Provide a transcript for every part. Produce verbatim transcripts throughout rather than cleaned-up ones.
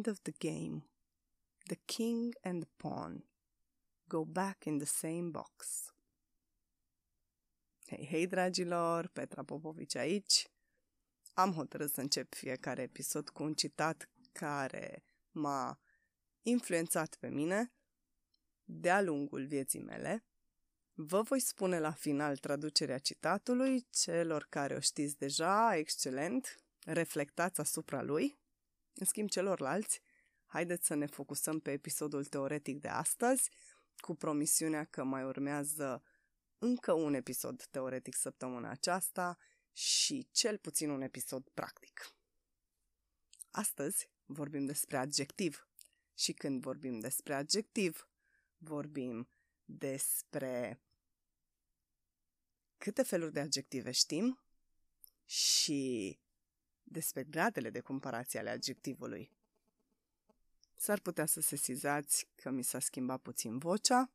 end of the game. The king and the pawn go back in the same box. Hei, hei, dragilor, Petra Popovici aici. Am hotărât să încep fiecare episod cu un citat care m-a influențat pe mine de-a lungul vieții mele. Vă voi spune la final traducerea citatului, celor care o știți deja, excelent, reflectați asupra lui. În schimb, celorlalți, haideți să ne focusăm pe episodul teoretic de astăzi, cu promisiunea că mai urmează încă un episod teoretic săptămâna aceasta și cel puțin un episod practic. Astăzi vorbim despre adjectiv și când vorbim despre adjectiv, vorbim despre câte feluri de adjective știm și despre gradele de comparație ale adjectivului. S-ar putea să sesizați că mi s-a schimbat puțin vocea,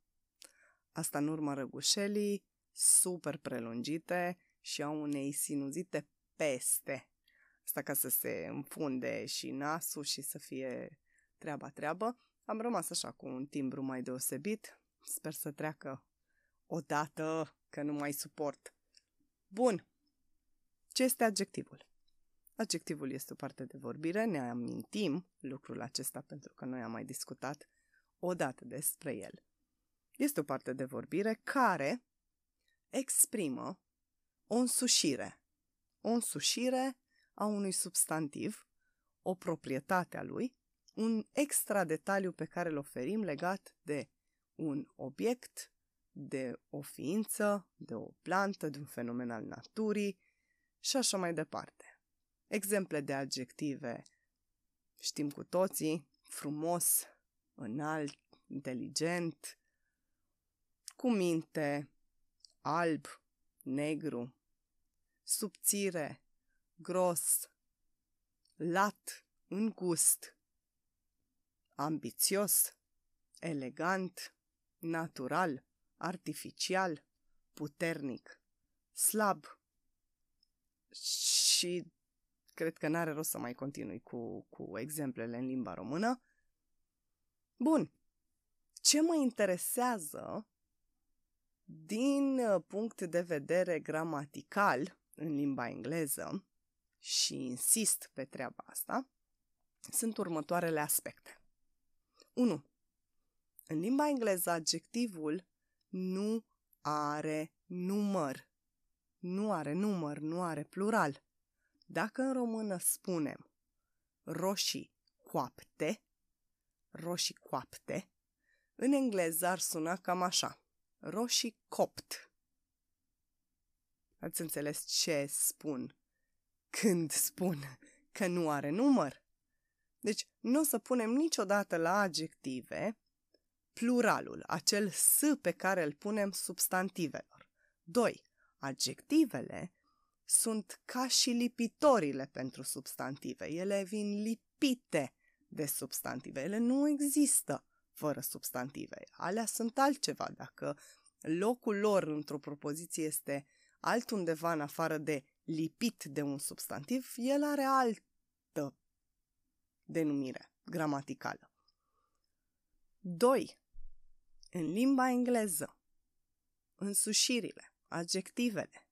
asta în urma răgușelii super prelungite și a unei sinuzite peste. Asta ca să se înfunde și nasul și să fie treaba-treabă. Am rămas așa cu un timbru mai deosebit. Sper să treacă odată, că nu mai suport. Bun. Ce este adjectivul? Adjectivul este o parte de vorbire, ne amintim lucrul acesta pentru că noi am mai discutat odată despre el. Este o parte de vorbire care exprimă o însușire, o însușire a unui substantiv, o proprietate a lui, un extra detaliu pe care îl oferim legat de un obiect, de o ființă, de o plantă, de un fenomen al naturii și așa mai departe. Exemple de adjective știm cu toții, frumos, înalt, inteligent, cu minte, alb, negru, subțire, gros, lat, îngust, ambițios, elegant, natural, artificial, puternic, slab și cred că n-are rost să mai continui cu, cu exemplele în limba română. Bun. Ce mă interesează din punct de vedere gramatical în limba engleză, și insist pe treaba asta, sunt următoarele aspecte. unu. În limba engleză, adjectivul nu are număr. Nu are număr, nu are plural. Dacă în română spunem roșii coapte, roșii coapte, în engleză ar suna cam așa, roșii copt. Ați înțeles ce spun când spun că nu are număr? Deci nu o să punem niciodată la adjective pluralul, acel s pe care îl punem substantivelor. doi. Adjectivele sunt ca și lipitorile pentru substantive. Ele vin lipite de substantive. Ele nu există fără substantive. Alea sunt altceva. Dacă locul lor într-o propoziție este altundeva în afară de lipit de un substantiv, el are altă denumire gramaticală. doi. În limba engleză, însușirile, adjectivele,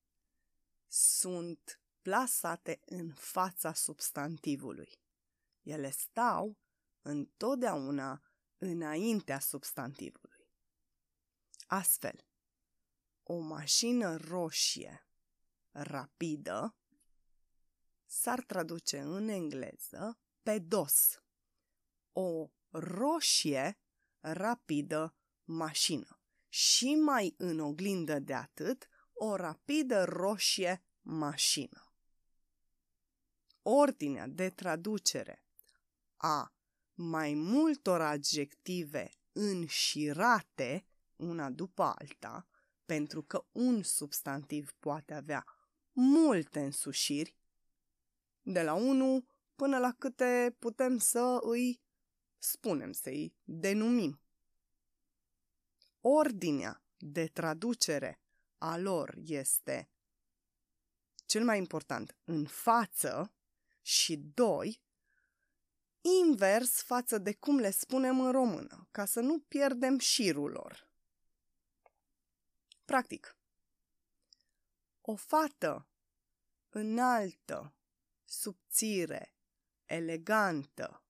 sunt plasate în fața substantivului. Ele stau întotdeauna înaintea substantivului. Astfel, o mașină roșie rapidă s-ar traduce în engleză pe dos. O roșie rapidă mașină. Și mai în oglindă de atât, o rapidă roșie mașină. Ordinea de traducere a mai multor adjective înșirate, una după alta, pentru că un substantiv poate avea multe însușiri, de la unul până la câte putem să îi spunem, să îi denumim. Ordinea de traducere a lor este, cel mai important, în față și doi, invers față de cum le spunem în română, ca să nu pierdem șirul lor. Practic, o fată înaltă, subțire, elegantă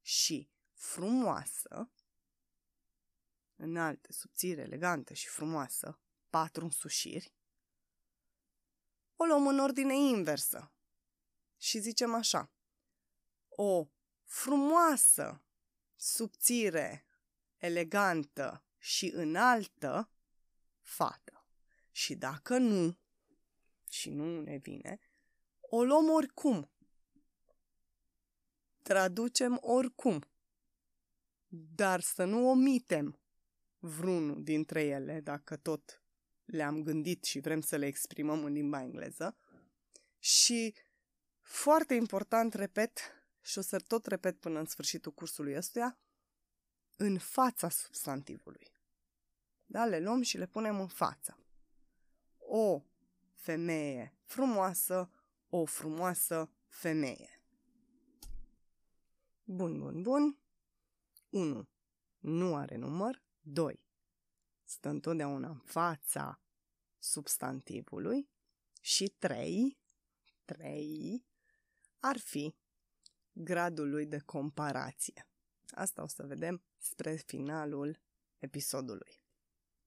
și frumoasă, înaltă, subțire, elegantă și frumoasă, patru însușiri, o luăm în ordine inversă și zicem așa: o frumoasă, subțire, elegantă și înaltă fată. Și dacă nu, și nu ne vine, o luăm oricum. Traducem oricum. Dar să nu omitem vreunul dintre ele, dacă tot le-am gândit și vrem să le exprimăm în limba engleză. Și foarte important, repet, și o să tot repet până în sfârșitul cursului ăstuia, în fața substantivului. Da? Le luăm și le punem în față. O femeie frumoasă, o frumoasă femeie. Bun, bun, bun. unu. Nu are număr. doi. Stă întotdeauna în fața substantivului. Și trei. trei. Ar fi gradul lui de comparație. Asta o să vedem spre finalul episodului.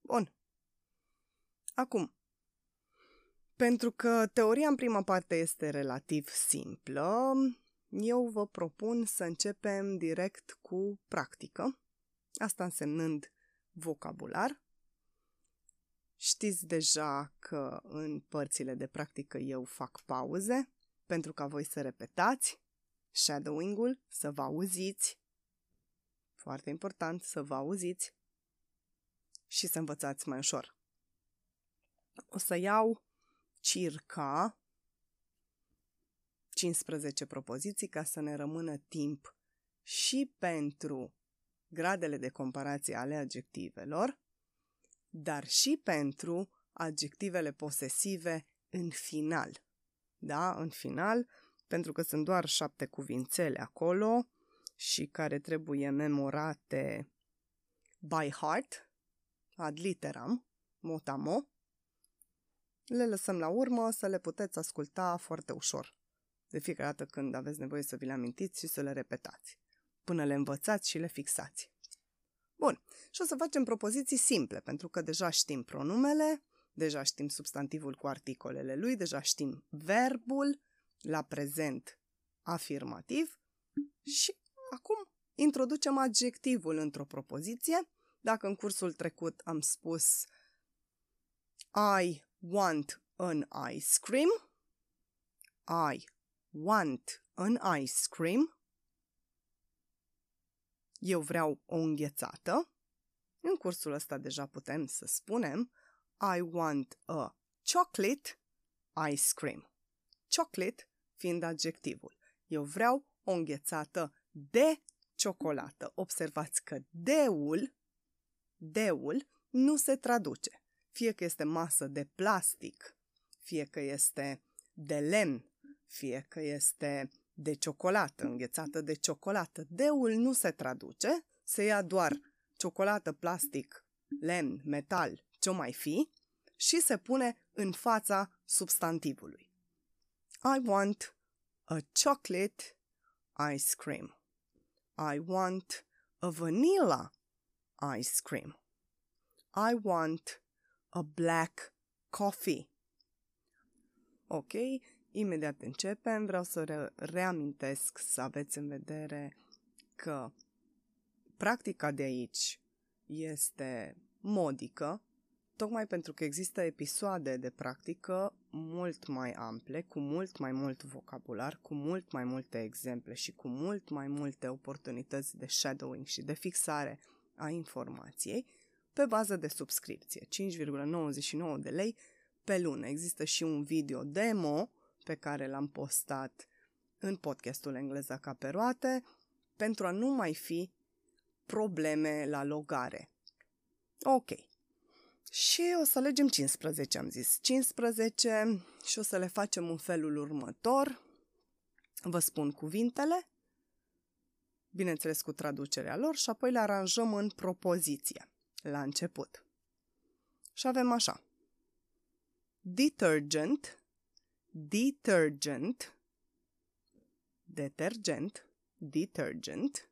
Bun. Acum, pentru că teoria în prima parte este relativ simplă, eu vă propun să începem direct cu practică, asta însemnând vocabular. Știți deja că în părțile de practică eu fac pauze pentru ca voi să repetați shadowing-ul, să vă auziți, foarte important să vă auziți și să învățați mai ușor. O să iau circa cincisprezece propoziții ca să ne rămână timp și pentru gradele de comparație ale adjectivelor, dar și pentru adjectivele posesive în final. Da? În final, pentru că sunt doar șapte cuvințele acolo și care trebuie memorate by heart, ad literam, motamo, le lăsăm la urmă să le puteți asculta foarte ușor. De fiecare dată când aveți nevoie să vi le amintiți și să le repetați, până le învățați și le fixați. Bun, și o să facem propoziții simple, pentru că deja știm pronumele, deja știm substantivul cu articolele lui, deja știm verbul la prezent afirmativ și acum introducem adjectivul într-o propoziție. Dacă în cursul trecut am spus I want an ice cream, I want an ice cream, eu vreau o înghețată, în cursul ăsta deja putem să spunem I want a chocolate ice cream. Chocolate fiind adjectivul. Eu vreau o înghețată de ciocolată. Observați că deul, deul nu se traduce. Fie că este masă de plastic, fie că este de lemn, fie că este de ciocolată, înghețată de ciocolată. Deul nu se traduce, se ia doar ciocolată, plastic, lemn, metal, ce-o mai fi, și se pune în fața substantivului. I want a chocolate ice cream. I want a vanilla ice cream. I want a black coffee. Ok? Imediat începem, vreau să re- reamintesc să aveți în vedere că practica de aici este modică, tocmai pentru că există episoade de practică mult mai ample, cu mult mai mult vocabular, cu mult mai multe exemple și cu mult mai multe oportunități de shadowing și de fixare a informației pe bază de subscripție, cinci virgulă nouăzeci și nouă de lei pe lună. Există și un video demo pe care l-am postat în podcastul Engleza ca pe roate, pentru a nu mai fi probleme la logare. Ok. Și o să alegem cincisprezece, am zis. cincisprezece și o să le facem în felul următor. Vă spun cuvintele, bineînțeles cu traducerea lor, și apoi le aranjăm în propoziție, la început. Și avem așa. Detergent, detergent, detergent, detergent,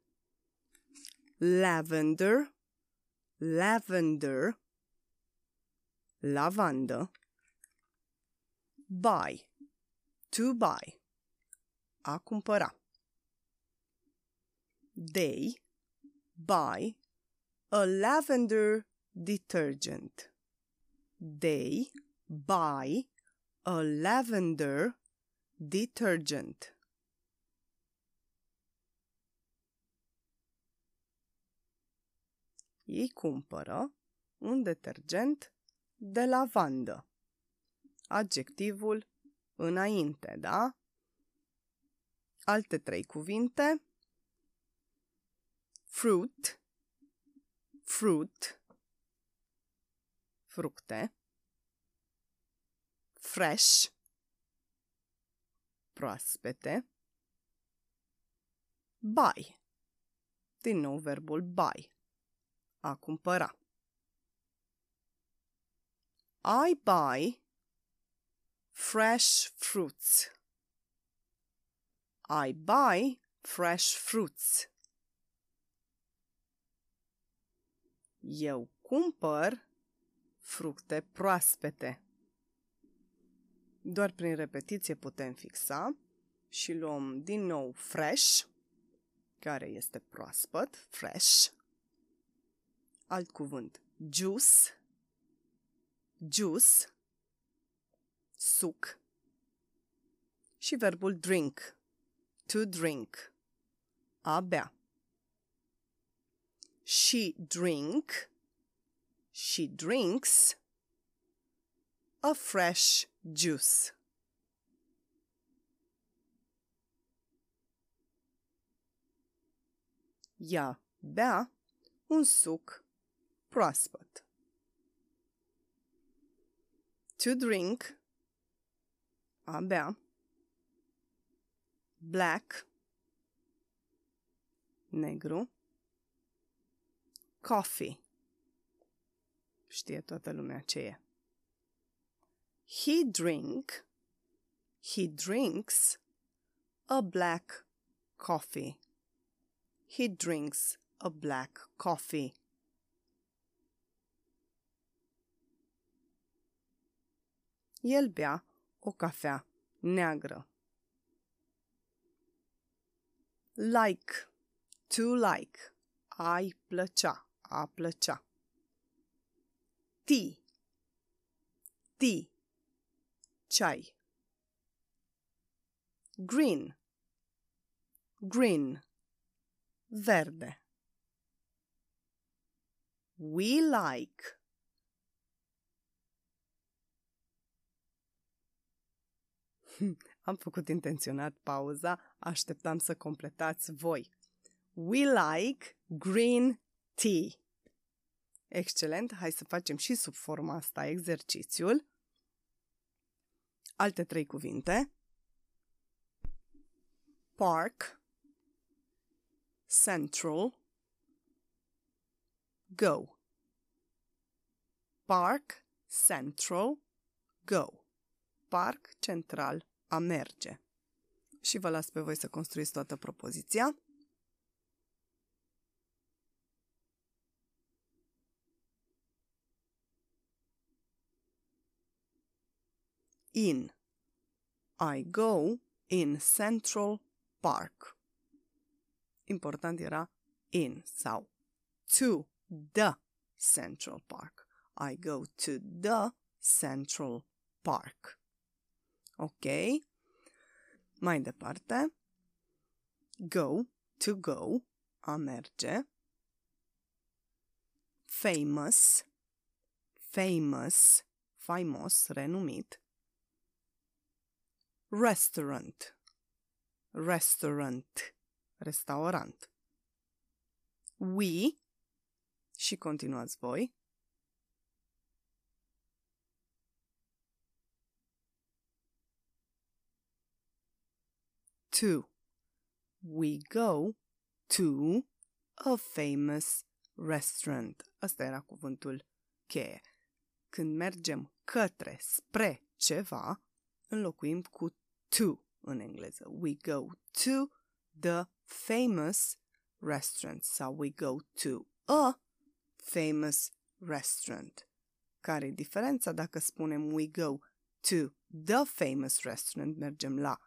lavender, lavender, lavandă, buy, to buy, a cumpăra. They buy a lavender detergent. They buy a lavender detergent. Ei cumpără un detergent de lavandă. Adjectivul înainte, da? Alte trei cuvinte. Fruit, fruit, fructe. Fresh, proaspete. Buy, din nou verbul buy, a cumpăra. I buy fresh fruits. I buy fresh fruits. Eu cumpăr fructe proaspete. Doar prin repetiție putem fixa și luăm din nou fresh, care este proaspăt, fresh. Alt cuvânt, juice, juice, suc. Și verbul drink, to drink, a bea. She drink, she drinks a fresh juice. Ea bea un suc proaspăt. To drink, a bea. Black, negru. Coffee, știe toată lumea ce e. He drink, he drinks a black coffee. He drinks a black coffee. El bea o cafea neagră. Like, to like, a-i plăcea, a plăcea. Tea, tea, ceai. Green, green, verde. We like, am făcut intenționat pauza, așteptam să completați voi. We like green tea. Excelent, hai să facem și sub forma asta exercițiul. Alte trei cuvinte. Park, Central, Go. Park, Central, Go. Parc Central, a merge. Și vă las pe voi să construiți toată propoziția. In. I go in Central Park. Important era in sau to the Central Park. I go to the Central Park. Ok. Mai departe. Go, to go, a merge. Famous, famous, faimos, renumit. Restaurant, restaurant, restaurant. We, și continuați voi. To, we go to a famous restaurant. Asta era cuvântul cheie. Când mergem către, spre ceva, înlocuim cu to în engleză. We go to the famous restaurant sau we go to a famous restaurant. Care e diferența dacă spunem we go to the famous restaurant, mergem la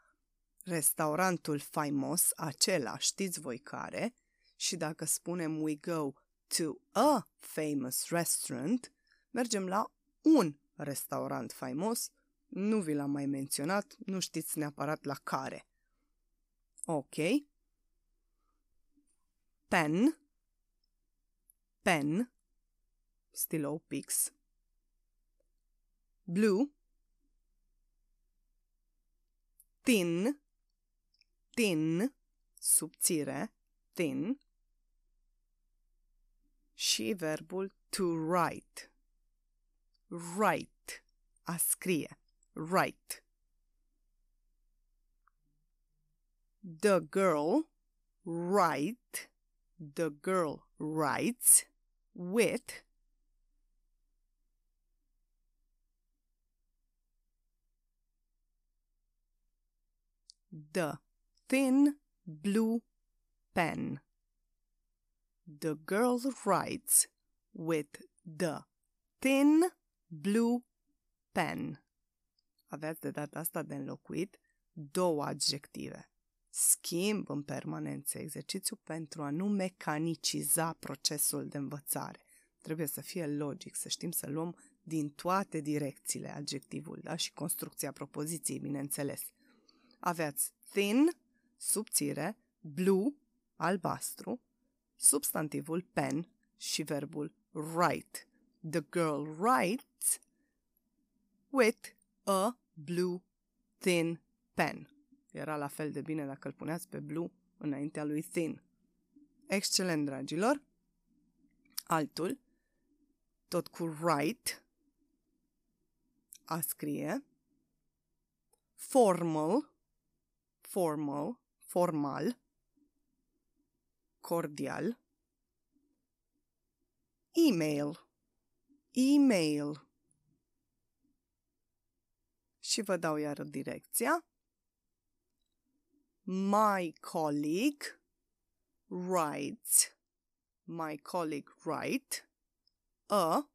restaurantul faimos, acela, știți voi care, și dacă spunem we go to a famous restaurant, mergem la un restaurant faimos, nu vi l-am mai menționat, nu știți neapărat la care. Ok. Pen, pen, stilou, pix. Blue, thin, thin, subțire, thin, și verbul to write. Write, a scrie, write. The girl write, the girl writes with the thin blue pen. The girl writes with the thin blue pen. Aveați de data asta de înlocuit două adjective. Schimb în permanență exercițiul pentru a nu mecaniciza procesul de învățare. Trebuie să fie logic, să știm să luăm din toate direcțiile adjectivul, da? Și construcția propoziției, bineînțeles. Aveați thin, subțire, blue, albastru, substantivul pen și verbul write. The girl writes with a blue thin pen. Era la fel de bine dacă îl puneați pe blue înaintea lui thin. Excelent, dragilor! Altul, tot cu write, a scrie, formal, formal, formal, cordial, email, email. Și vă dau iar direcția. My colleague writes, my colleague write a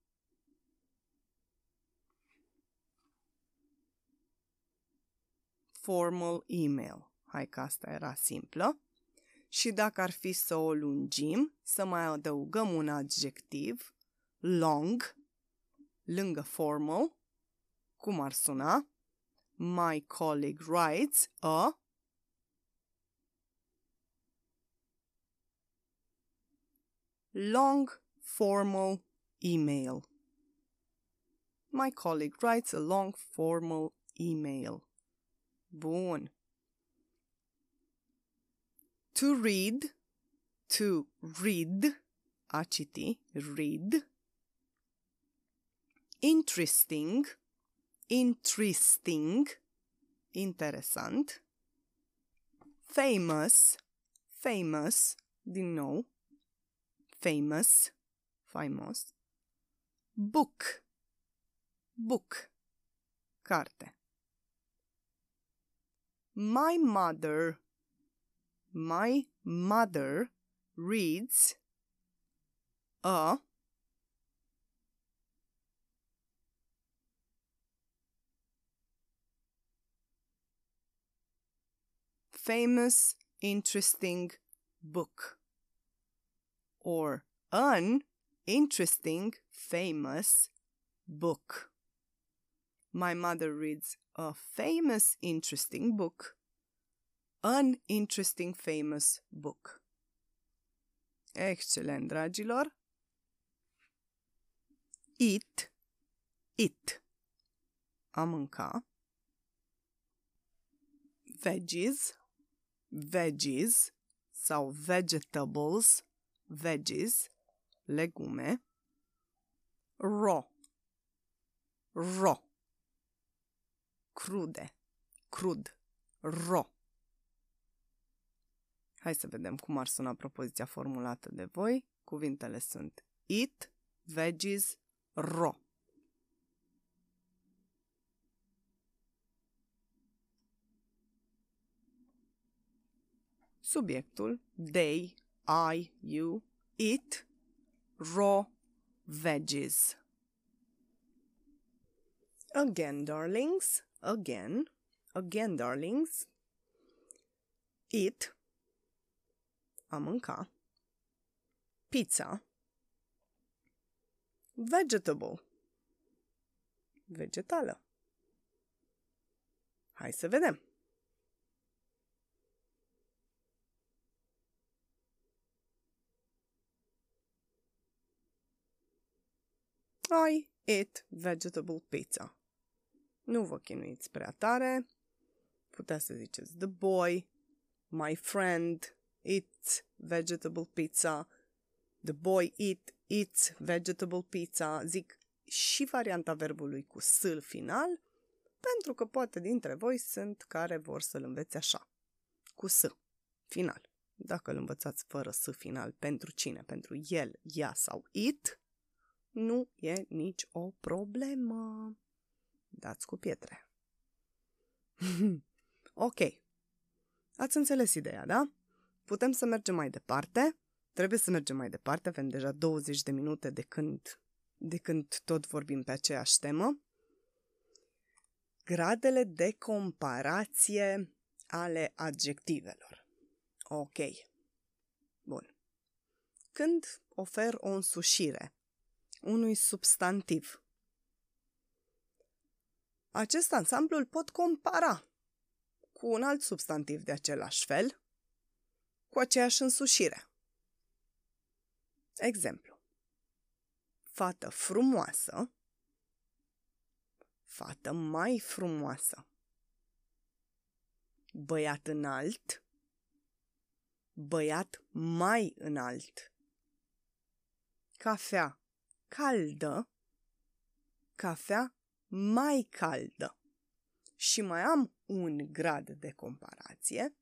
formal email. Hai că asta era simplă. Și dacă ar fi să o lungim, să mai adăugăm un adjectiv, long, lângă formal, cum ar suna? My colleague writes a long formal email. My colleague writes a long formal email. Bun. To read, to read, a citi, read. Interesting, interesting, interesant. Famous, famous, din nou. Famous, faimos, book, book, carte. My mother, my mother reads a famous, interesting book. Or an interesting, famous book. My mother reads a famous, interesting book. An interesting, famous book. Excelent, dragilor! Eat, eat. A mânca. Veggies, veggies sau vegetables. Veggies, legume, raw, raw, crude, crud, raw. Hai să vedem cum ar suna propoziția formulată de voi. Cuvintele sunt eat, veggies, raw. Subiectul they, I, you, eat, raw, veggies. Again, darlings, again, again, darlings, eat, a mânca, pizza, vegetable, vegetală. Hai să vedem. I eat vegetable pizza. Nu vă chinuiți prea tare. Puteți să ziceți the boy, my friend, eats vegetable pizza. The boy eat, eats vegetable pizza. Zic și varianta verbului cu s-l final, pentru că poate dintre voi sunt care vor să-l înveți așa, cu s final. Dacă îl învățați fără s final, pentru cine? Pentru el, ea sau it, nu e nici o problemă. Dați cu pietre. Ok. Ați înțeles ideea, da? Putem să mergem mai departe. Trebuie să mergem mai departe. Avem deja douăzeci de minute de când, de când tot vorbim pe aceeași temă. Gradele de comparație ale adjectivelor. Ok. Bun. Când ofer o însușire unui substantiv, acest ansamblu îl pot compara cu un alt substantiv de același fel, cu aceeași însușire. Exemplu. Fată frumoasă, fată mai frumoasă. Băiat înalt, băiat mai înalt. Cafea caldă, cafea mai caldă. Și mai am un grad de comparație,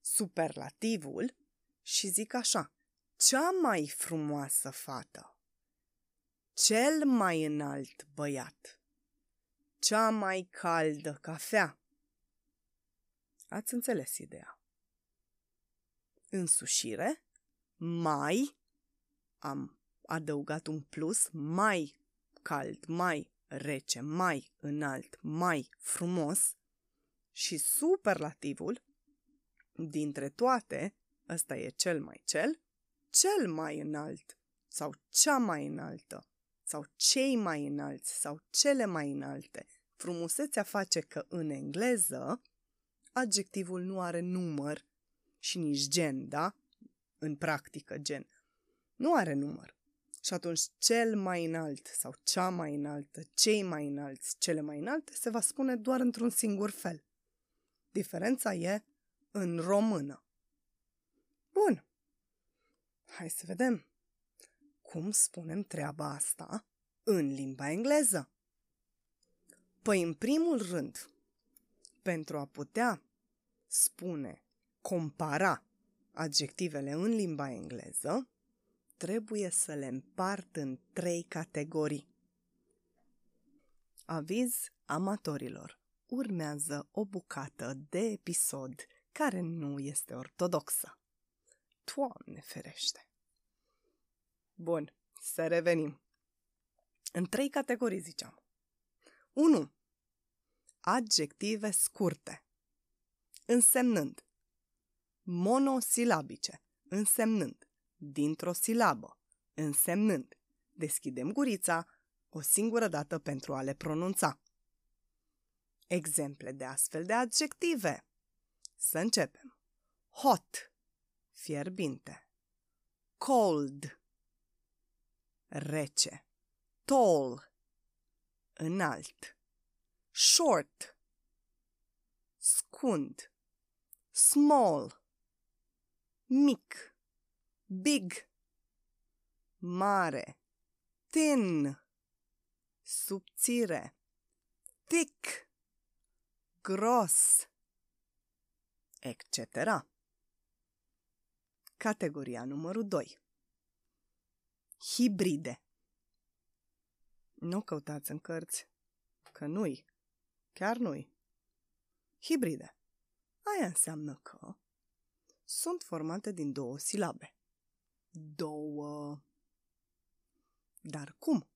superlativul, și zic așa, cea mai frumoasă fată, cel mai înalt băiat, cea mai caldă cafea. Ați înțeles ideea. Însușire, mai, am adăugat un plus, mai cald, mai rece, mai înalt, mai frumos, și superlativul, dintre toate, ăsta e cel mai cel, cel mai înalt, sau cea mai înaltă, sau cei mai înalți, sau cele mai înalte. Frumusețea face că în engleză adjectivul nu are număr și nici gen, da? În practică, gen. Nu are număr. Și atunci cel mai înalt sau cea mai înaltă, cei mai înalți, cele mai înalte, se va spune doar într-un singur fel. Diferența e în română. Bun. Hai să vedem cum spunem treaba asta în limba engleză. Păi, în primul rând, pentru a putea spune, compara adjectivele în limba engleză, trebuie să le împart în trei categorii. Aviz amatorilor. Urmează o bucată de episod care nu este ortodoxă. Doamne ferește! Bun, să revenim. În trei categorii ziceam. unu. Adjective scurte, însemnând monosilabice, însemnând dintr-o silabă, însemnând deschidem gurița o singură dată pentru a le pronunța. Exemple de astfel de adjective. Să începem. Hot, fierbinte. Cold, rece. Tall, înalt. Short, scund. Small, mic. Big, mare. Thin, subțire. Thick, gros, et cetera. Categoria numărul doi. Hibride. Nu căutați în cărți, că nu-i, chiar nu-i. Hibride. Aia înseamnă că sunt formate din două silabe. Două. Dar cum?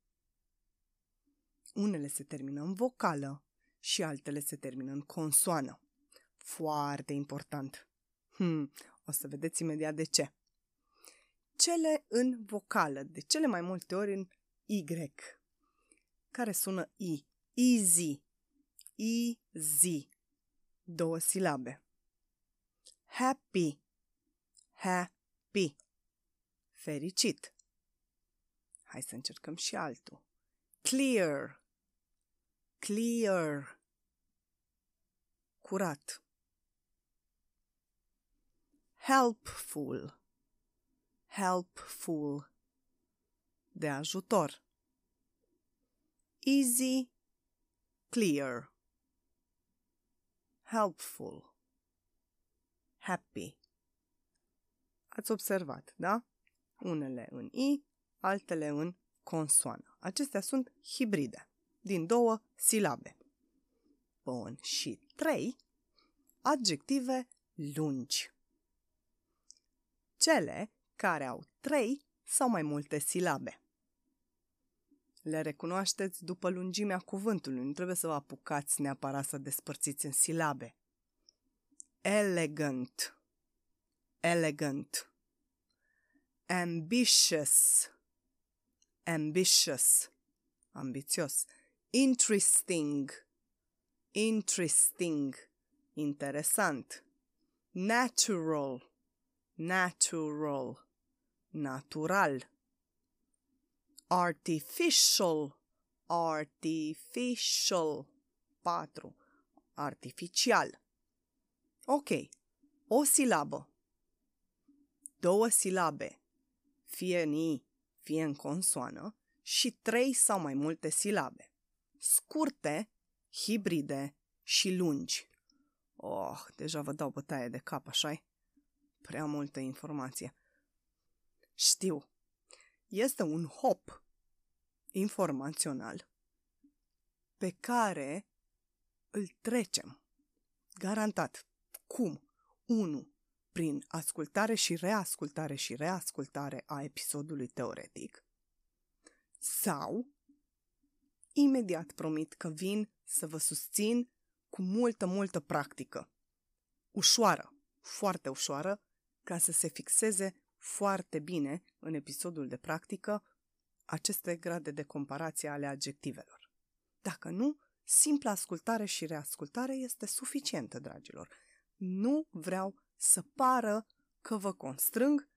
Unele se termină în vocală și altele se termină în consoană. Foarte important. Hmm, o să vedeți imediat de ce. Cele în vocală, de cele mai multe ori în Y, care sună I. Easy. Easy. Două silabe. Happy. Happy. Fericit. Hai să încercăm și altul. Clear. Clear. Curat. Helpful. Helpful. De ajutor. Easy. Clear. Helpful. Happy. Ați observat, da? Unele în I, altele în consoană. Acestea sunt hibride, din două silabe. Bun, și trei, adjective lungi. Cele care au trei sau mai multe silabe. Le recunoașteți după lungimea cuvântului, nu trebuie să vă apucați neapărat să despărțiți în silabe. Elegant. Elegant. Ambitious. Ambitious. Ambițios. Interesting. Interesting. Interesant. Natural. Natural. Natural. Artificial. Artificial. patru. Artificial. Ok. O silabă. Două silabe. Fie în I, fie în consoană. Și trei sau mai multe silabe. Scurte, hibride și lungi. Oh, deja vă dau bătaie de cap, așa-i? Prea multă informație. Știu. Este un hop informațional pe care îl trecem. Garantat. Cum? unu. Prin ascultare și reascultare și reascultare a episodului teoretic. Sau, imediat promit că vin să vă susțin cu multă, multă practică. Ușoară, foarte ușoară, ca să se fixeze foarte bine în episodul de practică aceste grade de comparație ale adjectivelor. Dacă nu, simpla ascultare și reascultare este suficientă, dragilor. Nu vreau să pară că vă constrâng,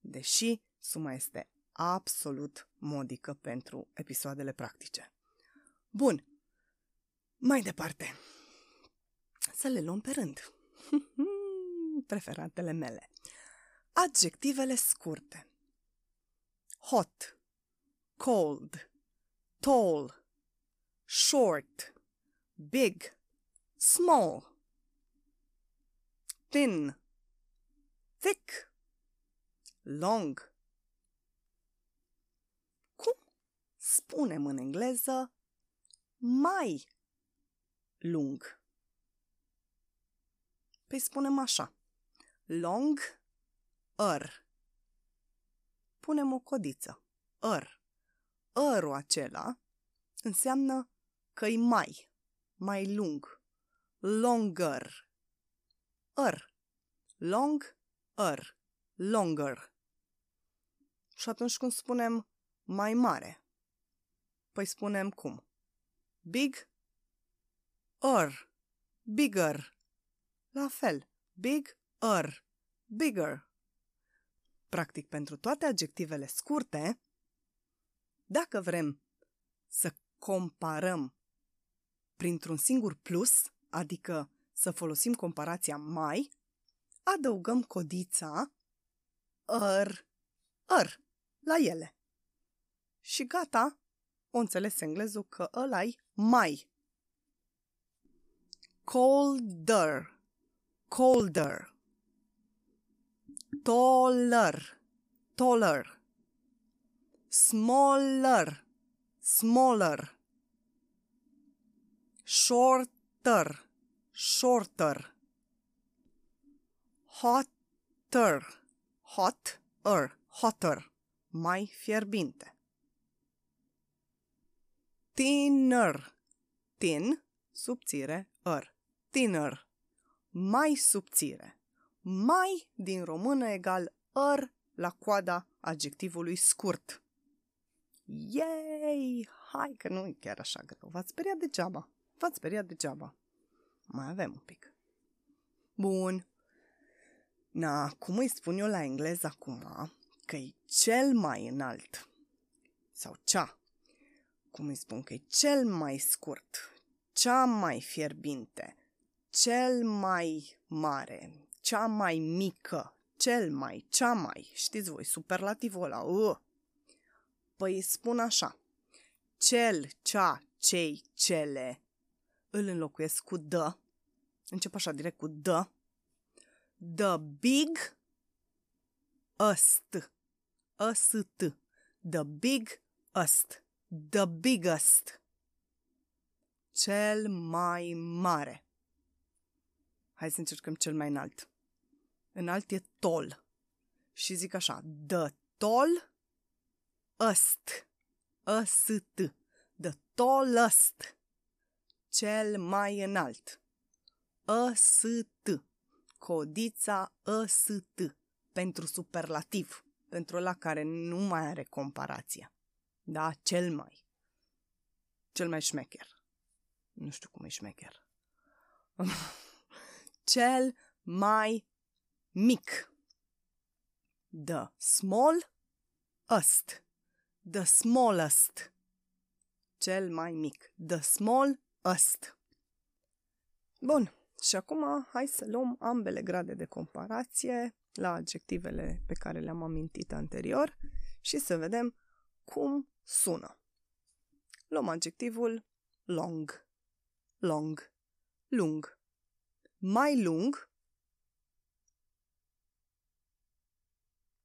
deși suma este absolut modică pentru episoadele practice. Bun, mai departe. Să le luăm pe rând. Preferatele mele. Adjectivele scurte. Hot, cold, tall, short, big, small, thin, thick, long. Cum spunem în engleză mai lung? Păi spunem așa. Long, er. Punem o codiță. Er. Erul acela înseamnă că-i mai, mai lung. Longer. Er. Long, er. Longer. Și atunci când spunem mai mare, păi spunem cum? Big, er. Bigger. La fel. Big, er. Bigger. Practic, pentru toate adjectivele scurte, dacă vrem să comparăm printr-un singur plus, adică să folosim comparația mai, adăugăm codița er, er, la ele. Și gata, o înțeles englezul că ăla-i mai. Colder. Colder. taller, taller, smaller, smaller, shorter, shorter, hotter, hotter, hotter, mai fierbinte. Thinner, thin, subțire, er, thinner, mai subțire. Mai din română egal er la coada adjectivului scurt. Yay! Hai că nu e chiar așa greu. V-ați speriat degeaba. V-ați speriat degeaba. Mai avem un pic. Bun. Na, cum îi spun eu la engleză acum, că e cel mai înalt. Sau cea. Cum îi spun că e cel mai scurt, cea mai fierbinte, cel mai mare, cea mai mică, cel mai, cea mai, știți voi, superlativul ăla, uh. Păi spun așa, cel, cea, cei, cele, îl înlocuiesc cu the, încep așa direct cu the, the big, ăst, ăst, the big, ăst, the biggest, cel mai mare. Hai să încercăm cel mai înalt. Înalt e tall. Și zic așa, the tallest, ăst, the tallest, cel mai înalt, ăst, codița ăst, pentru superlativ, pentru ăla care nu mai are comparație. Da, cel mai, cel mai șmecher. Nu știu cum e șmecher. Cel mai mic. The smallest. The smallest. Cel mai mic. The smallest. Bun. Și acum hai să luăm ambele grade de comparație la adjectivele pe care le-am amintit anterior și să vedem cum sună. Luăm adjectivul long. Long. Lung. Mai lung,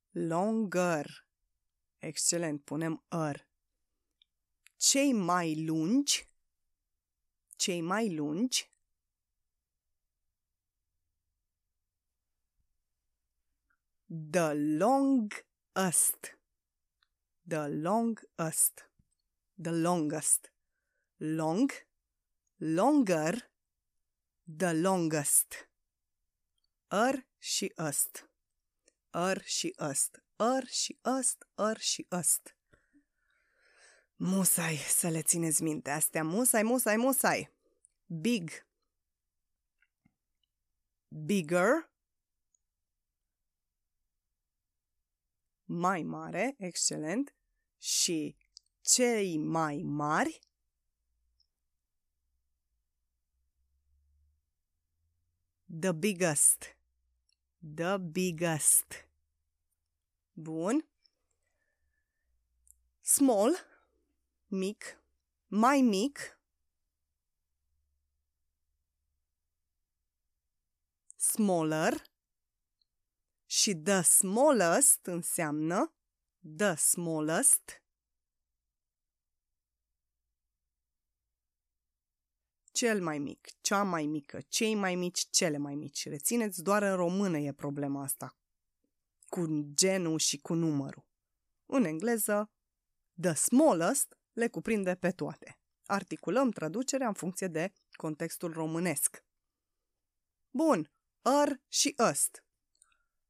longer, excelent, punem er. Cei mai lungi, cei mai lungi, the longest, the longest, the longest, long, longer, the longest. Er și ăst. Er și ăst. Er și ăst. Er și ăst. Musai să le țineți minte astea. Musai, musai, musai. Big. Bigger. Mai mare. Excelent. Și cei mai mari. The biggest. The biggest. Bun. Small. Mic. Mai mic. Smaller. Și the smallest înseamnă the smallest. Cel mai mic, cea mai mică, cei mai mici, cele mai mici. Rețineți, doar în română e problema asta cu genul și cu numărul. În engleză, the smallest le cuprinde pe toate. Articulăm traducerea în funcție de contextul românesc. Bun, er și ăst.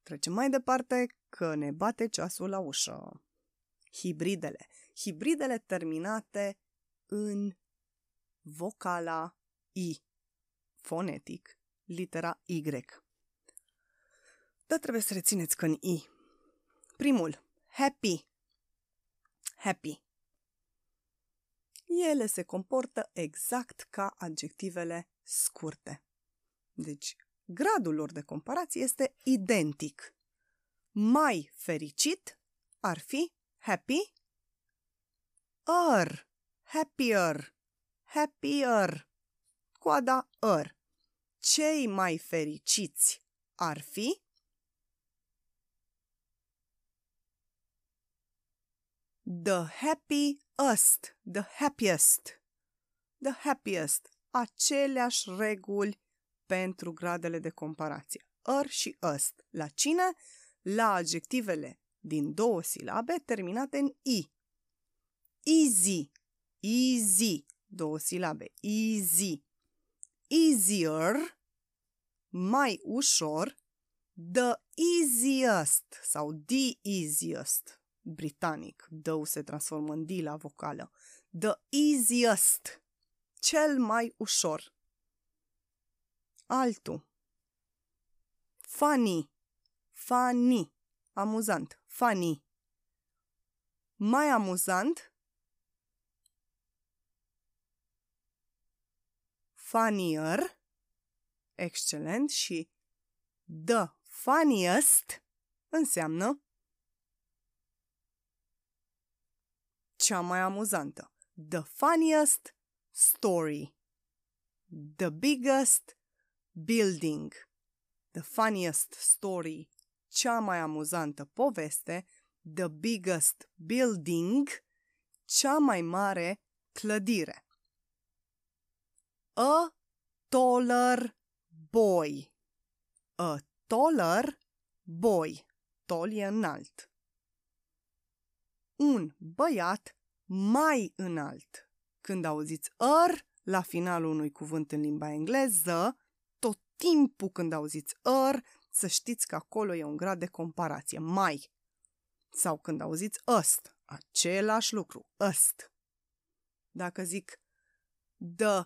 Trecem mai departe că ne bate ceasul la ușă. Hibridele. Hibridele terminate în vocala I, fonetic, litera Y. Dar trebuie să rețineți că în I. Primul, happy. Happy. Ele se comportă exact ca adjectivele scurte. Deci, gradul lor de comparație este identic. Mai fericit ar fi happy, er, happier. Happier, coada er. Cei mai fericiți ar fi The happiest, the happiest, the happiest. Aceleași reguli pentru gradele de comparație. Er și est. La cine? La adjectivele din două silabe terminate în i. Easy, easy, două silabe, easy. Easier, mai ușor, the easiest sau the easiest. Britanic, D-ul se transformă în D la vocală. The easiest, cel mai ușor. Altul. Funny, funny, amuzant, funny. Mai amuzant, funnier, excelent, și the funniest înseamnă cea mai amuzantă. The funniest story. The biggest building. The funniest story. Cea mai amuzantă poveste. The biggest building. Cea mai mare clădire. A taller boy. A taller boy. Tall e înalt. Un băiat mai înalt. Când auziți er la finalul unui cuvânt în limba engleză, tot timpul când auziți er, să știți că acolo e un grad de comparație, mai. Sau când auziți est, același lucru, est. Dacă zic the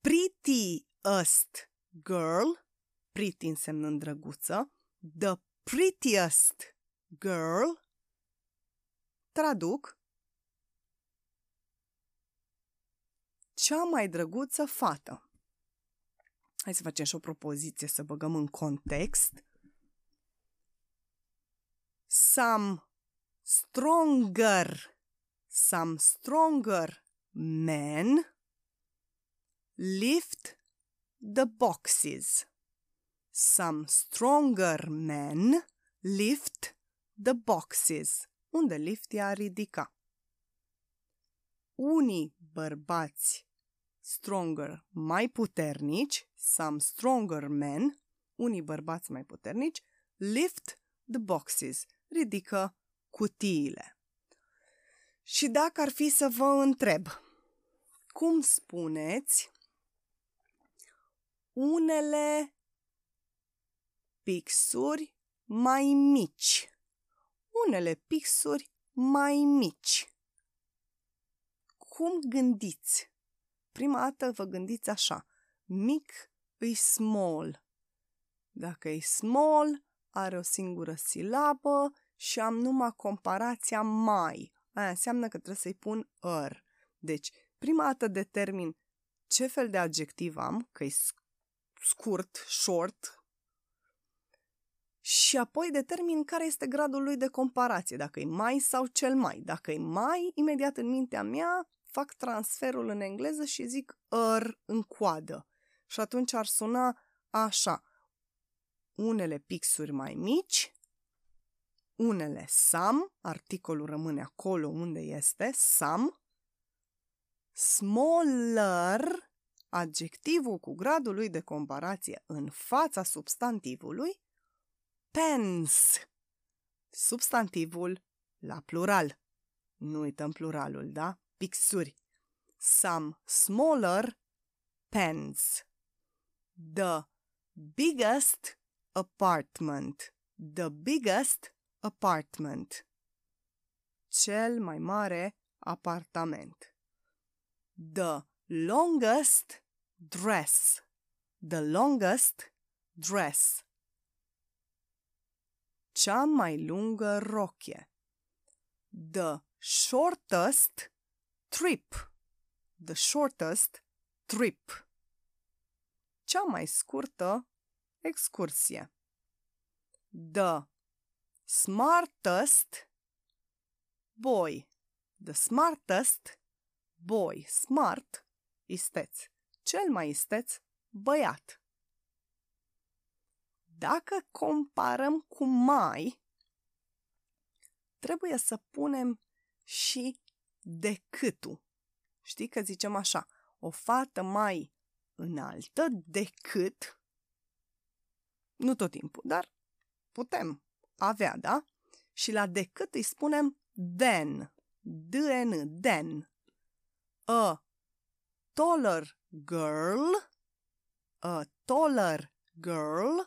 prettiest girl, pretty însemnând drăguță, the prettiest girl, traduc, cea mai drăguță fată. Hai să facem și o propoziție, să băgăm în context. Some stronger, some stronger men lift the boxes. Some stronger men lift the boxes. Unde lift i-a ridica. Unii bărbați stronger, mai puternici, some stronger men, unii bărbați mai puternici, lift the boxes, ridică cutiile. Și dacă ar fi să vă întreb, cum spuneți unele pixuri mai mici? Unele pixuri mai mici. Cum gândiți? Prima dată vă gândiți așa. Mic e small. Dacă e small, are o singură silabă și am numai comparația mai. Aia înseamnă că trebuie să-i pun er. Deci, prima dată determin ce fel de adjectiv am, că e scurt, short, și apoi determin care este gradul lui de comparație, dacă e mai sau cel mai. Dacă e mai, imediat în mintea mea fac transferul în engleză și zic er în coadă. Și atunci ar suna așa. Unele pixuri mai mici, unele some, articolul rămâne acolo unde este, some, smaller, adjectivul cu gradul lui de comparație în fața substantivului, pens, substantivul la plural. Nu uităm pluralul, da? Pixuri. Some smaller pens. The biggest apartment. The biggest apartment. Cel mai mare apartament. The longest dress. The longest dress. Cea mai lungă rochie. The shortest trip. The shortest trip. Cea mai scurtă excursie. The smartest boy. The smartest boy. Smart, isteț. Cel mai isteț băiat. Dacă comparăm cu mai, trebuie să punem și decâtul. Știi că zicem așa, o fată mai înaltă decât, nu tot timpul, dar putem avea, da? Și la decât îi spunem than, D-N, than. A taller girl, a taller girl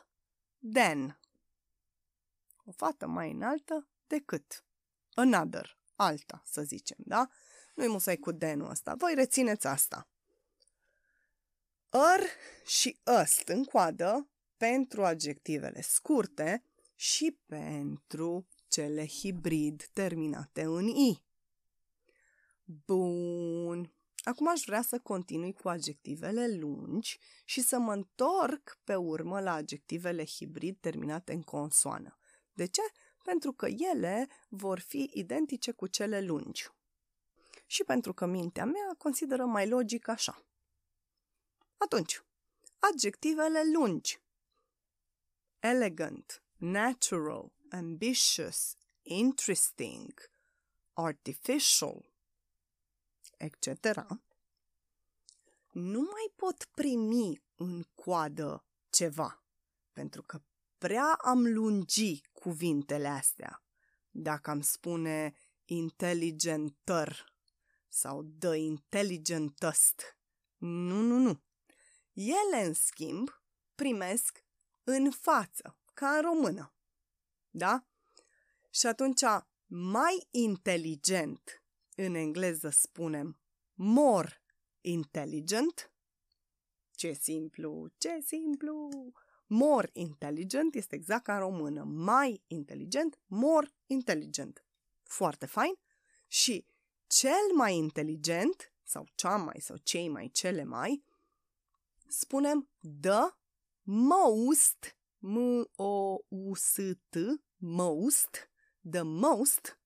than. O fată mai înaltă decât. Another, alta, să zicem, da? Nu-i musai cu than-ul ăsta. Voi rețineți asta. Ar și ăst în coadă pentru adjectivele scurte și pentru cele hibrid terminate în i. Bun. Acum aș vrea să continui cu adjectivele lungi și să mă întorc pe urmă la adjectivele hibrid terminate în consoană. De ce? Pentru că ele vor fi identice cu cele lungi. Și pentru că mintea mea consideră mai logic așa. Atunci, adjectivele lungi. Elegant, natural, ambitious, interesting, artificial, et cetera. Nu mai pot primi în coadă ceva, pentru că prea am lungi cuvintele astea. Dacă am spune intelligenter sau the intelligentest, nu, nu, nu. Ele, în schimb, primesc în față, ca în română. Da? Și atunci, mai inteligent, în engleză spunem more intelligent. Ce simplu, ce simplu! More intelligent este exact ca în română. Mai inteligent, more intelligent. Foarte fain. Și cel mai inteligent, sau cea mai, sau cei mai, cele mai, spunem the most, M O U S T, most, the most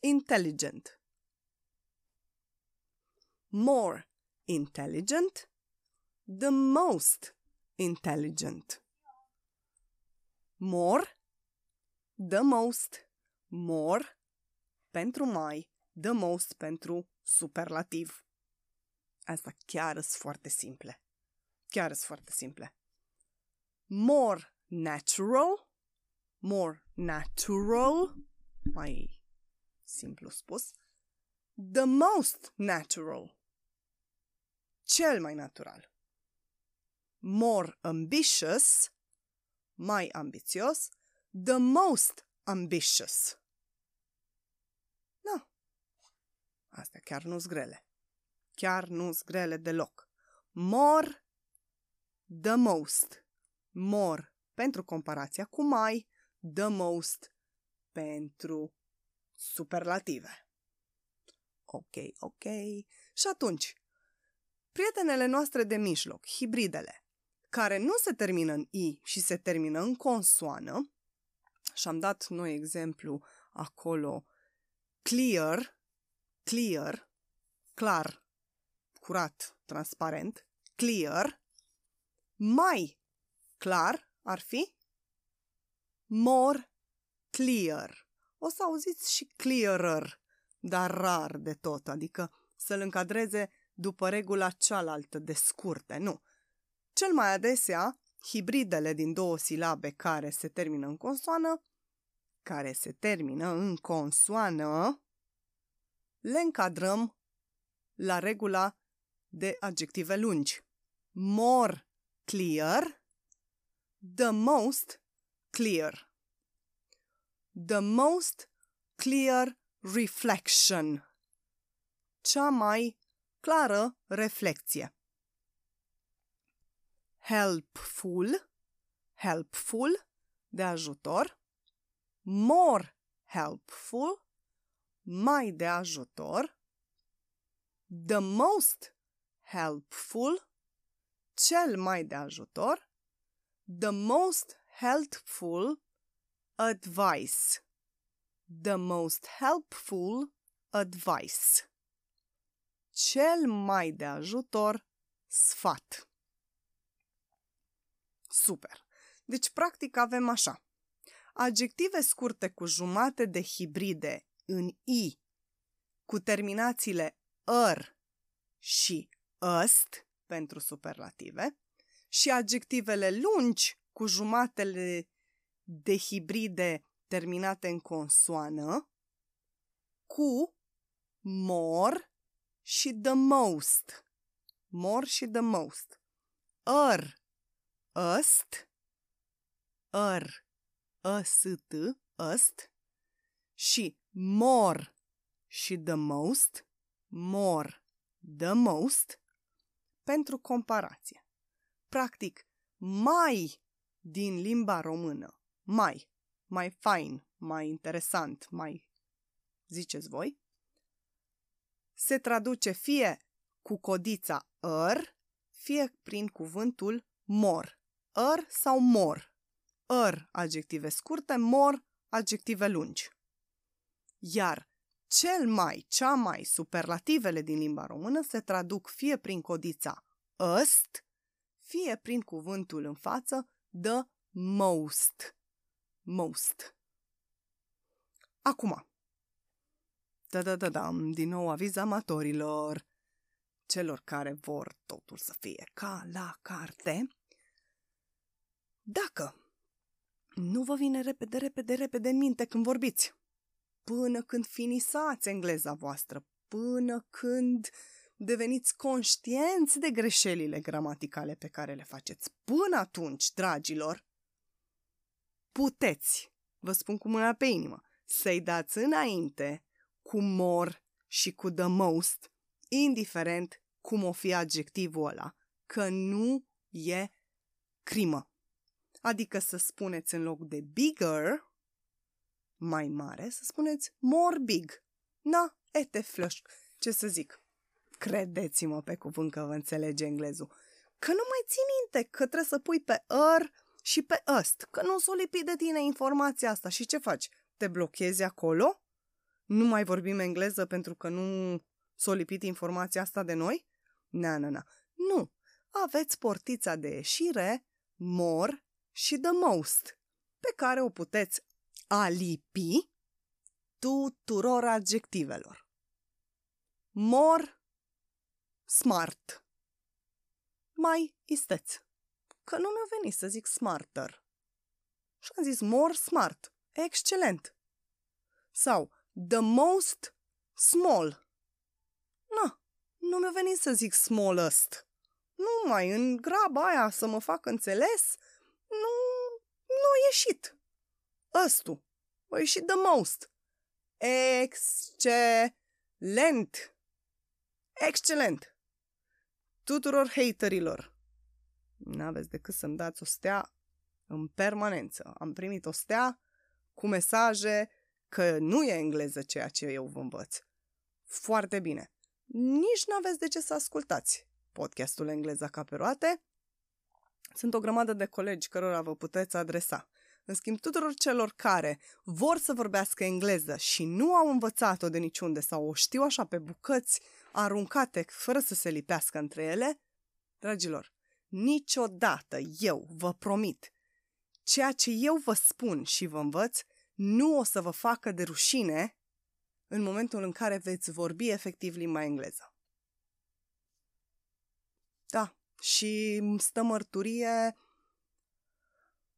intelligent. More intelligent, the most intelligent. More, the most, more pentru mai, the most pentru superlativ. Asta chiar sunt foarte simple. Chiar sunt foarte simple. More natural, more natural, mai simplu spus, the most natural, cel mai natural. More ambitious, mai ambițios, the most ambitious. Da. Astea chiar nu-s grele. Chiar nu-s grele deloc. More, the most. More pentru comparația cu mai, the most pentru superlative. Ok, ok. Și atunci, prietenele noastre de mijloc, hibridele, care nu se termină în i și se termină în consoană, și am dat noi exemplu acolo, clear, clear, clar, curat, transparent, clear, mai clar ar fi more clear. O să auziți și clearer, dar rar de tot, adică să-l încadreze după regula cealaltă de scurte, nu. Cel mai adesea, hibridele din două silabe care se termină în consoană, care se termină în consoană, le încadrăm la regula de adjective lungi. More clear, the most clear. The most clear reflection. Cea mai clară reflecție. Helpful, helpful, de ajutor, more helpful, mai de ajutor, the most helpful, cel mai de ajutor, the most helpful advice, the most helpful advice, cel mai de ajutor sfat. Super! Deci, practic, avem așa. Adjective scurte cu jumate de hibride în i cu terminațiile er și ăst pentru superlative și adjectivele lungi cu jumatele de hibride terminate în consoană cu more și the most. More și the most. Er, ăst, er, ăst, ăst și more și the most, more, the most, pentru comparație. Practic, mai din limba română, mai, mai fain, mai interesant, mai ziceți voi, se traduce fie cu codița er, fie prin cuvântul more, er sau more, er adjective scurte, more adjective lungi. Iar cel mai, cea mai, superlativele din limba română se traduc fie prin codița ăst, fie prin cuvântul în față the most. Most. Acum, da-da-da-dam, din nou aviz amatorilor, celor care vor totul să fie ca la carte, dacă nu vă vine repede, repede, repede în minte când vorbiți, până când finisați engleza voastră, până când deveniți conștienți de greșelile gramaticale pe care le faceți. Până atunci, dragilor, puteți, vă spun cu mâna pe inimă, să-i dați înainte cu more și cu the most, indiferent cum o fi adjectivul ăla, că nu e crimă. Adică să spuneți în loc de bigger, mai mare, să spuneți more big. Na, ete flush. Ce să zic? Credeți-mă pe cuvânt că vă înțelege englezul. Că nu mai ții minte că trebuie să pui pe er și pe ăst. Că nu s-o lipi de tine informația asta. Și ce faci? Te blochezi acolo? Nu mai vorbim engleză pentru că nu s-o lipit informația asta de noi? Na, na, na. Nu. Aveți portița de ieșire more și the most pe care o puteți a lipi tuturor adjectivelor. More smart. Mai isteț. Că nu mi-a venit să zic smarter. Și am zis more smart. Excelent. Sau the most small. Na, nu mi-a venit să zic smallest. Numai în graba aia să mă fac înțeles, nu, nu a ieșit. Ăstu, a ieșit the most. Excelent. Excelent. Tuturor haterilor. N-aveți decât să-mi dați o stea în permanență. Am primit o stea cu mesaje că nu e engleză ceea ce eu vă învăț. Foarte bine. Nici n-aveți de ce să ascultați podcastul Engleza ca pe roate. Sunt o grămadă de colegi cărora vă puteți adresa. În schimb, tuturor celor care vor să vorbească engleză și nu au învățat-o de niciunde sau o știu așa pe bucăți, aruncate fără să se lipească între ele, dragilor, niciodată eu vă promit, ceea ce eu vă spun și vă învăț nu o să vă facă de rușine în momentul în care veți vorbi efectiv limba engleză. Da, și stă mărturie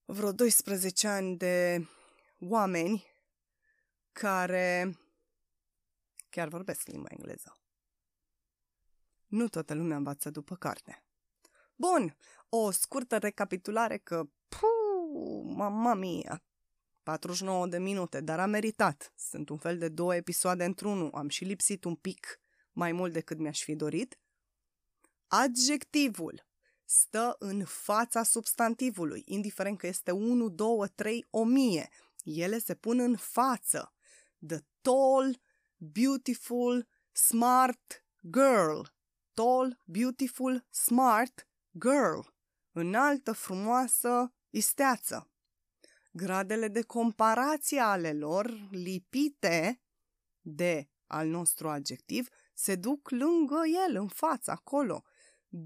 vreo doisprezece ani de oameni care chiar vorbesc limba engleză. Nu toată lumea învață după carte. Bun, o scurtă recapitulare că, puu, mamma mia, patruzeci și nouă de minute, dar a meritat. Sunt un fel de două episoade într-unul, am și lipsit un pic mai mult decât mi-aș fi dorit. Adjectivul stă în fața substantivului, indiferent că este unu, doi, trei, o mie. Ele se pun în față. The tall, beautiful, smart girl. Tall, beautiful, smart girl. Înaltă, frumoasă, isteață. Gradele de comparație ale lor, lipite de al nostru adjectiv, se duc lângă el, în față, acolo.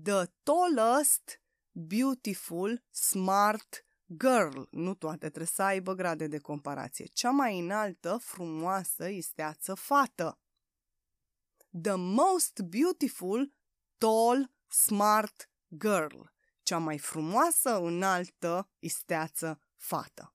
The tallest, beautiful, smart girl. Nu toate trebuie să aibă grade de comparație. Cea mai înaltă, frumoasă, isteață fată. the most beautiful, tall, smart girl. Cea mai frumoasă, înaltă, isteață fată.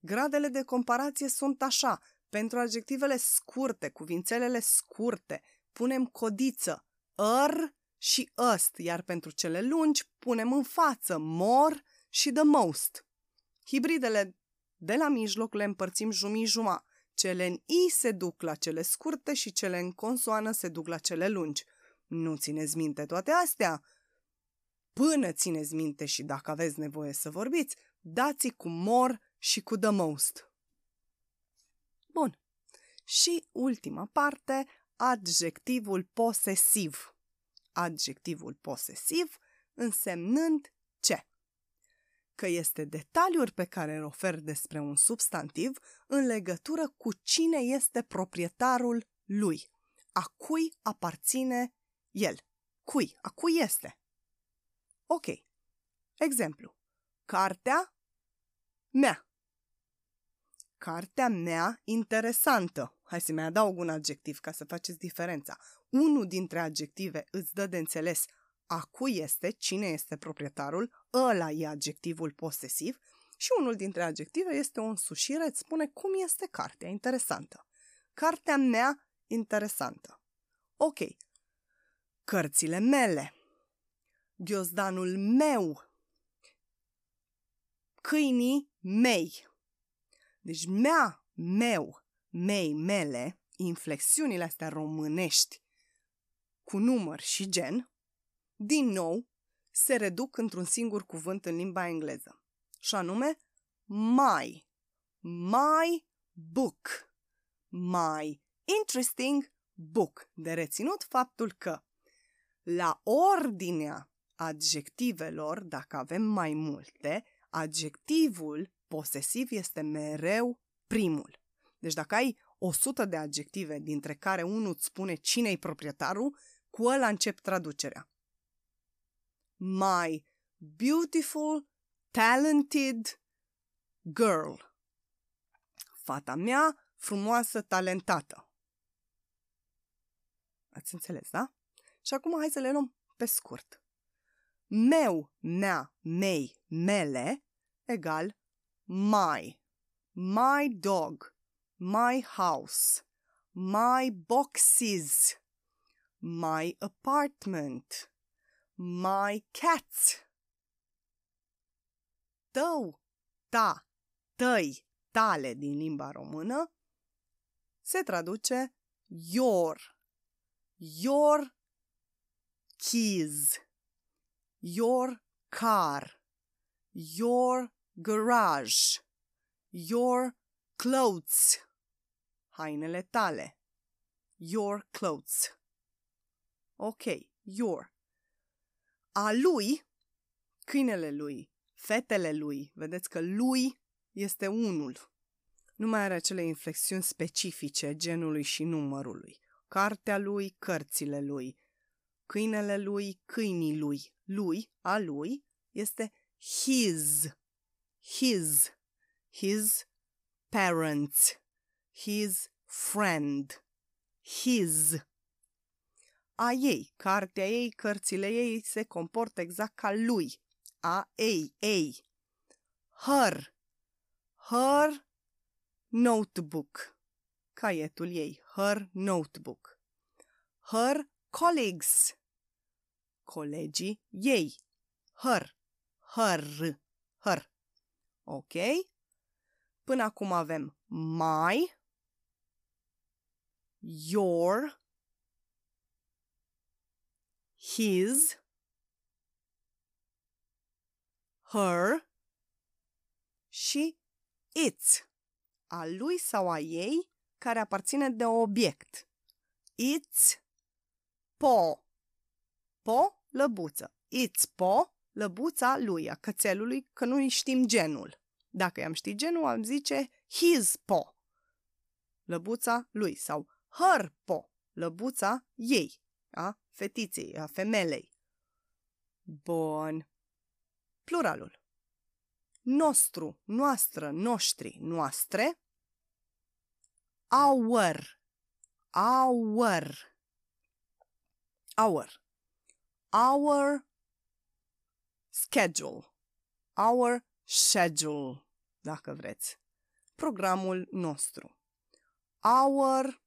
Gradele de comparație sunt așa. Pentru adjectivele scurte, cuvințelele scurte, punem codiță, er și ăst, iar pentru cele lungi punem în față more și the most. Hibridele de la mijloc le împărțim jumii-juma. Cele în i se duc la cele scurte și cele în consoană se duc la cele lungi. Nu țineți minte toate astea? Până țineți minte și dacă aveți nevoie să vorbiți, dați-i cu more și cu the most. Bun. Și ultima parte, adjectivul posesiv. Adjectivul posesiv însemnând ce? Că este detaliuri pe care îl ofer despre un substantiv în legătură cu cine este proprietarul lui, a cui aparține el, cui, a cui este. Ok, exemplu, cartea mea. Cartea mea interesantă. Hai să mai adaug un adjectiv ca să faceți diferența. Unul dintre adjective îți dă de înțeles a cui este, cine este proprietarul, ăla e adjectivul posesiv și unul dintre adjective este o însușire, îți spune cum este cartea interesantă. Cartea mea interesantă. Ok. Cărțile mele. Ghiozdanul meu. Câinii mei. Deci mea, meu, mei, mele, inflexiunile astea românești cu număr și gen, din nou, se reduc într-un singur cuvânt în limba engleză. Și anume, my, my book, my interesting book. De reținut faptul că la ordinea adjectivelor, dacă avem mai multe, adjectivul posesiv este mereu primul. Deci dacă ai o sută de adjective, dintre care unul îți spune cine-i proprietarul, cu ăla încep traducerea. My beautiful, talented girl. Fata mea, frumoasă, talentată. Ați înțeles, da? Și acum hai să le luăm pe scurt. Meu, mea, mei, mele, egal my, my dog, my house, my boxes, my apartment, my cat. Tău, ta, tăi, tale din limba română se traduce your, your keys, your car, your garage, your clothes, hainele tale, your clothes. Ok, your. A lui, câinele lui, fetele lui, vedeți că lui este unul. Nu mai are acele inflexiuni specifice genului și numărului. Cartea lui, cărțile lui, câinele lui, câinii lui, lui, a lui, este his. His, his parents, his friend, his. A ei, cartea ei, cărțile ei se comportă exact ca lui. A ei, ei. Her, her notebook, caietul ei, her notebook. Her colleagues, colegii ei. Her, her, her. Ok? Până acum avem my, your, his, her și its, a lui sau a ei, care aparține de obiect. Its paw, paw, lăbuță. Its paw, lăbuța lui, a cățelului, că nu știm genul. Dacă i-am ști genul, am zice his paw, lăbuța lui, sau her paw, lăbuța ei, a fetiței, a femelei. Bun. Pluralul. Nostru, noastră, noștri, noastre. Our, our, Our. Our schedule. Our schedule, dacă vreți. Programul nostru. Our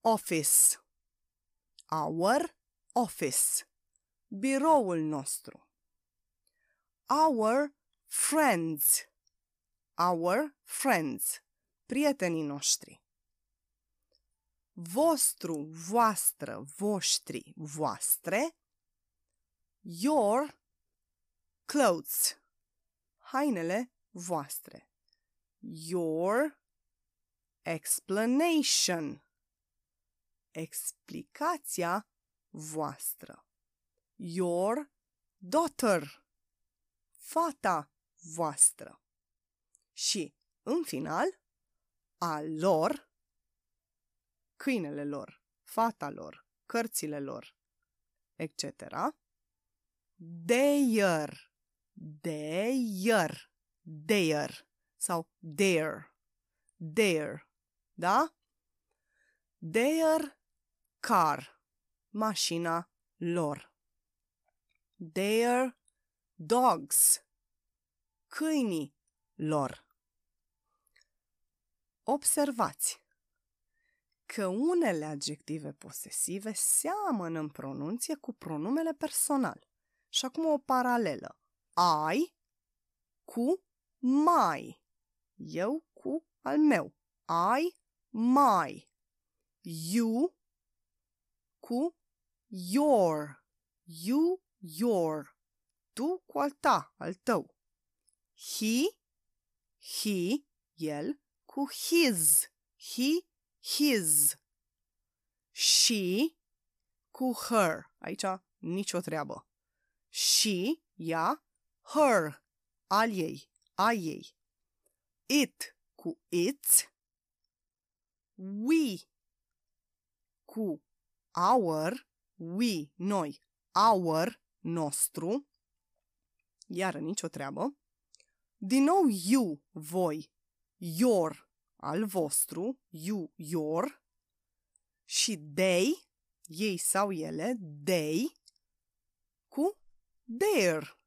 office. Our office. Biroul nostru. Our friends. Our friends. Prietenii noștri. Vostru, voastră, voștri, voastre. Your clothes. Hainele voastre. Your explanation. Explicația voastră. Your daughter. Fata voastră. Și, în final, a lor, câinele lor, fata lor, cărțile lor, et cetera. Their, their, their sau their, their, da? Their car, mașina lor. Their dogs, câinii lor. Observați că unele adjective posesive seamănă în pronunție cu pronumele personal. Și acum o paralelă. I cu my. Eu cu al meu. I, my. You cu your. You, your. Tu cu al ta, al tău. He, he, el, cu his, he, his. She, cu her, aici nicio treabă. She, ea, her, al ei, a ei. It, cu its. We, cu our, we, noi, our, nostru. Iară nicio treabă. Din nou, you, voi, your, al vostru, you, your, și they, ei sau ele, they, cu their,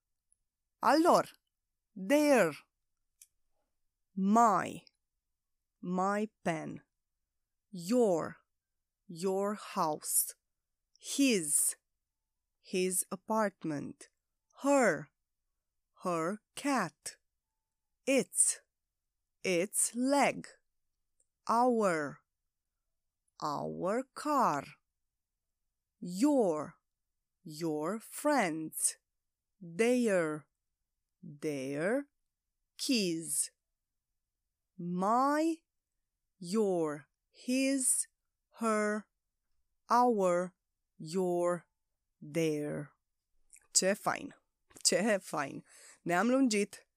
al lor, their. My, my pen, your, your house, his, his apartment, her, her cat, its, its leg. Our, our car. Your, your friends. Their, their keys. My, your, his, her, our, your, their. Ce fain! Ce fain! Ne-am lungit!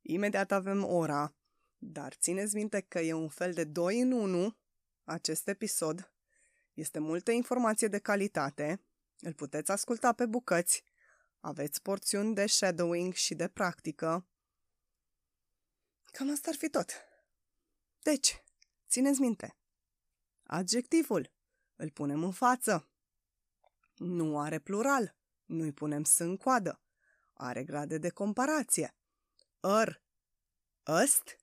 Imediat avem ora. Dar țineți minte că e un fel de doi în unu acest episod. Este multă informație de calitate, îl puteți asculta pe bucăți, aveți porțiuni de shadowing și de practică. Cam asta ar fi tot. Deci, țineți minte, adjectivul îl punem în față, nu are plural, nu-i punem s în coadă, are grade de comparație. Ar, ăst,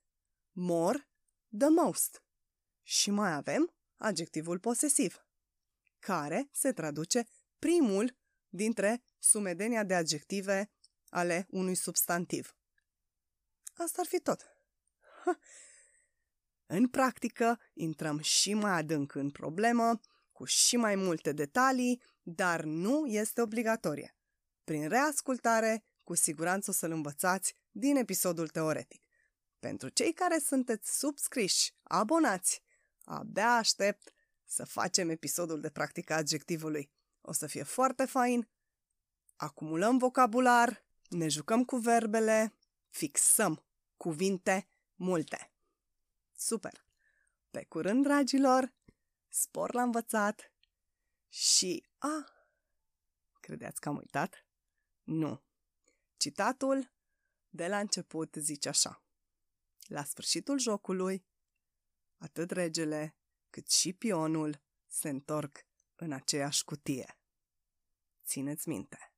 more, the most. Și mai avem adjectivul posesiv, care se traduce primul dintre sumedenia de adjective ale unui substantiv. Asta ar fi tot. Ha. În practică, intrăm și mai adânc în problemă, cu și mai multe detalii, dar nu este obligatorie. Prin reascultare, cu siguranță o să-l învățați din episodul teoretic. Pentru cei care sunteți subscriși, abonați, abia aștept să facem episodul de practică adjectivului. O să fie foarte fain, acumulăm vocabular, ne jucăm cu verbele, fixăm cuvinte multe. Super! Pe curând, dragilor, spor la învățat și... A, credeți că am uitat? Nu. Citatul de la început zice așa. La sfârșitul jocului, atât regele cât și pionul se întorc în aceeași cutie. Țineți minte,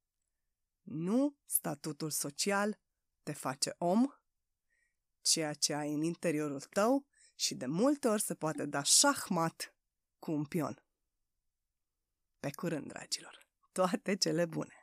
nu statutul social te face om, ceea ce ai în interiorul tău și de multe ori se poate da șahmat cu un pion. Pe curând, dragilor! Toate cele bune!